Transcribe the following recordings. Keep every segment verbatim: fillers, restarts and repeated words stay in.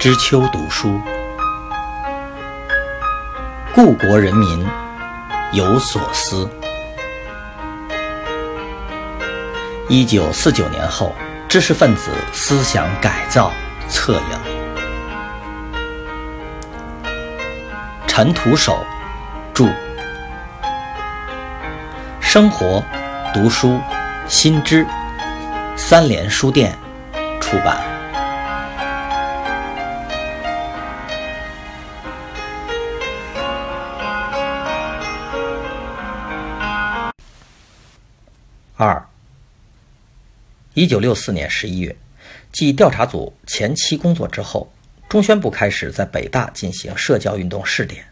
知秋读书，故国人民有所思。一九四九年后，知识分子思想改造策应。陈独守著。生活、读书、新知，三联书店出版。二，一九六四年十一月，继调查组前期工作之后，中宣部开始在北大进行社教运动试点，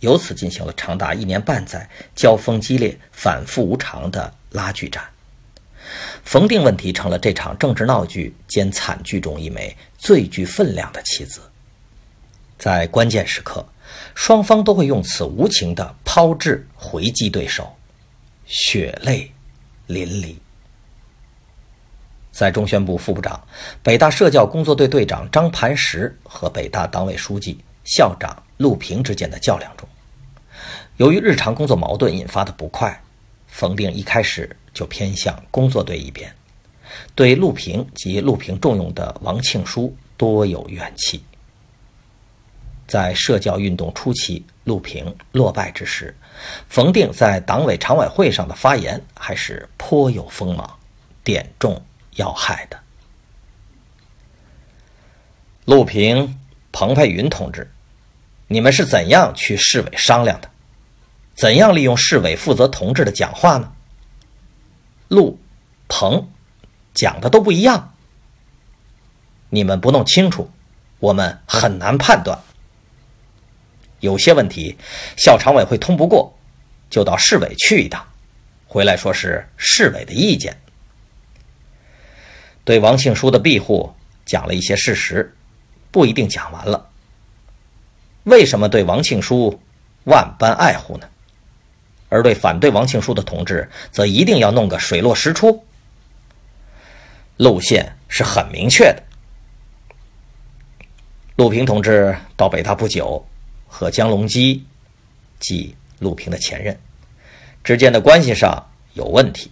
由此进行了长达一年半载交锋激烈、反复无常的拉锯战。冯定问题成了这场政治闹剧兼惨剧中一枚最具分量的棋子，在关键时刻，双方都会用此无情的抛掷回击对手，血泪淋漓。在中宣部副部长、北大社教工作队队长张磐石和北大党委书记、校长陆平之间的较量中，由于日常工作矛盾引发的不快，冯定一开始就偏向工作队一边，对陆平及陆平重用的王庆书多有怨气。在社教运动初期，陆平落败之时，冯定在党委常委会上的发言还是颇有锋芒，点中要害的。陆平、彭佩云同志，你们是怎样去市委商量的？怎样利用市委负责同志的讲话呢？陆、彭讲的都不一样，你们不弄清楚，我们很难判断。有些问题校常委会通不过，就到市委去一趟，回来说是市委的意见。对王庆书的庇护讲了一些事实，不一定讲完了。为什么对王庆书万般爱护呢？而对反对王庆书的同志，则一定要弄个水落石出。路线是很明确的。陆平同志到北大不久，和江隆基，即陆平的前任之间的关系上有问题，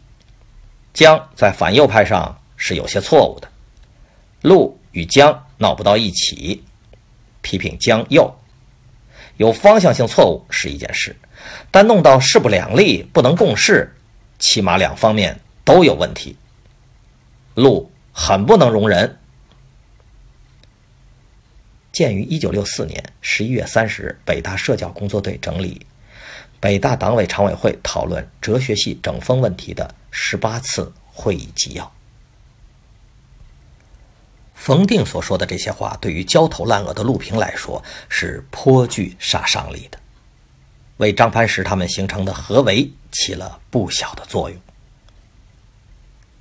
江在反右派上是有些错误的，陆与江闹不到一起，批评江右有方向性错误是一件事，但弄到势不两立、不能共事，起码两方面都有问题，陆很不能容忍。鉴于一九六四年十一月三十日北大社教工作队整理北大党委常委会讨论哲学系整风问题的十八次会议纪要，冯定所说的这些话对于焦头烂额的陆平来说是颇具杀伤力的，为张磐石他们形成的合围起了不小的作用。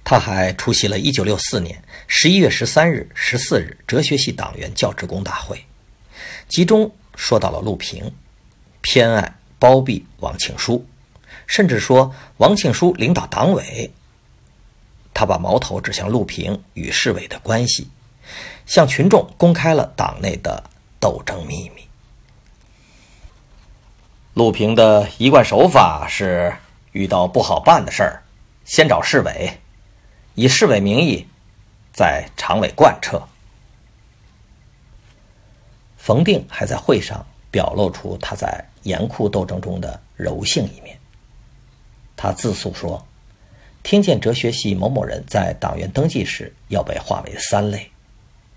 他还出席了一九六四年十一月十三日、十四日哲学系党员教职工大会，其中说到了陆平偏爱包庇王庆书，甚至说王庆书领导党委。他把矛头指向陆平与市委的关系，向群众公开了党内的斗争秘密。陆平的一贯手法是遇到不好办的事儿，先找市委，以市委名义在常委贯彻。冯定还在会上表露出他在严酷斗争中的柔性一面，他自诉说听见哲学系某某人在党员登记时要被划为三类，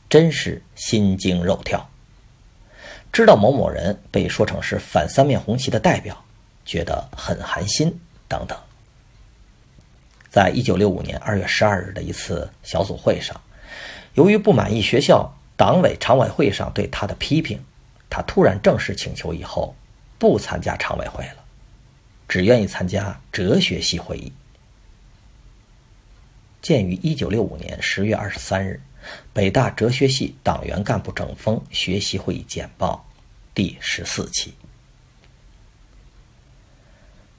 真是心惊肉跳，知道某某人被说成是反三面红旗的代表，觉得很寒心等等。在一九六五年二月十二日的一次小组会上，由于不满意学校党委常委会上对他的批评，他突然正式请求以后不参加常委会了，只愿意参加哲学系会议。鉴于一九六五年十月二十三日北大哲学系党员干部整风学习会议简报第十四期，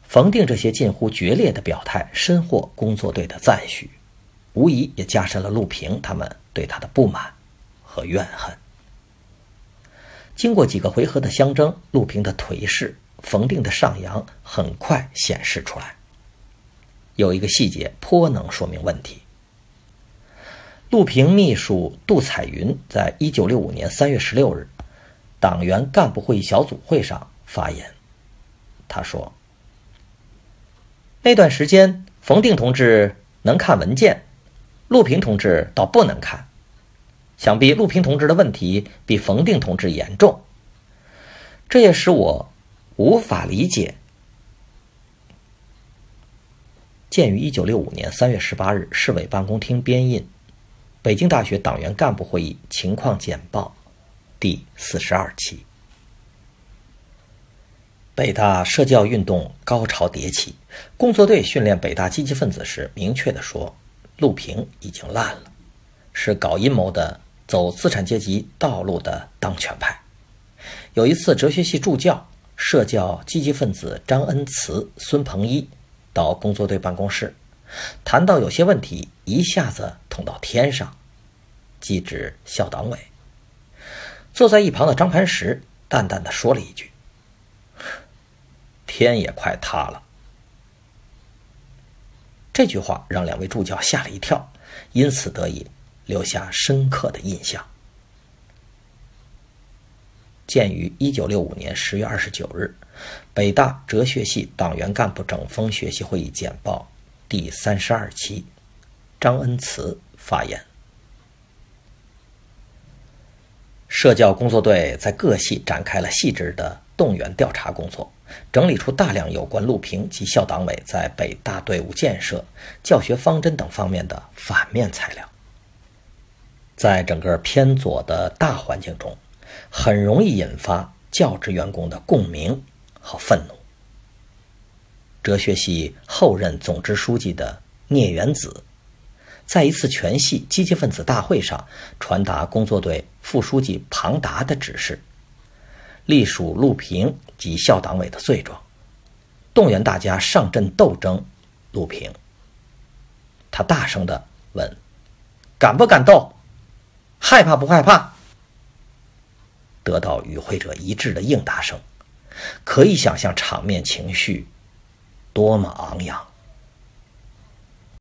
冯定这些近乎决裂的表态深获工作队的赞许，无疑也加深了陆平他们对他的不满和怨恨。经过几个回合的相争，陆平的颓势、冯定的上扬很快显示出来。有一个细节颇能说明问题。陆平秘书杜彩云在一九六五年三月十六日党员干部会议小组会上发言，他说：那段时间，冯定同志能看文件，陆平同志倒不能看。想必陆平同志的问题比冯定同志严重，这也使我无法理解。鉴于一九六五年三月十八日市委办公厅编印《北京大学党员干部会议情况简报》第四十二期。北大社教运动高潮迭起，工作队训练北大积极分子时明确地说，陆平已经烂了，是搞阴谋的、走资产阶级道路的当权派。有一次，哲学系助教、社教积极分子张恩慈、孙鹏一到工作队办公室，谈到有些问题一下子捅到天上，即指校党委。坐在一旁的张盘石淡淡地说了一句：天也快塌了。这句话让两位助教吓了一跳，因此得以留下深刻的印象。鉴于一九六五年十月二十九日北大哲学系党员干部整风学习会议简报第三十二期，张恩慈发言：社教工作队在各系展开了细致的动员调查工作，整理出大量有关陆平及校党委在北大队伍建设、教学方针等方面的反面材料。在整个偏左的大环境中，很容易引发教职员工的共鸣和愤怒。哲学系后任总支书记的聂元子在一次全系积极分子大会上传达工作队副书记庞达的指示，隶属陆平及校党委的罪状，动员大家上阵斗争陆平。他大声地问：敢不敢斗？害怕不害怕？得到与会者一致的应答声，可以想象场面情绪多么昂扬。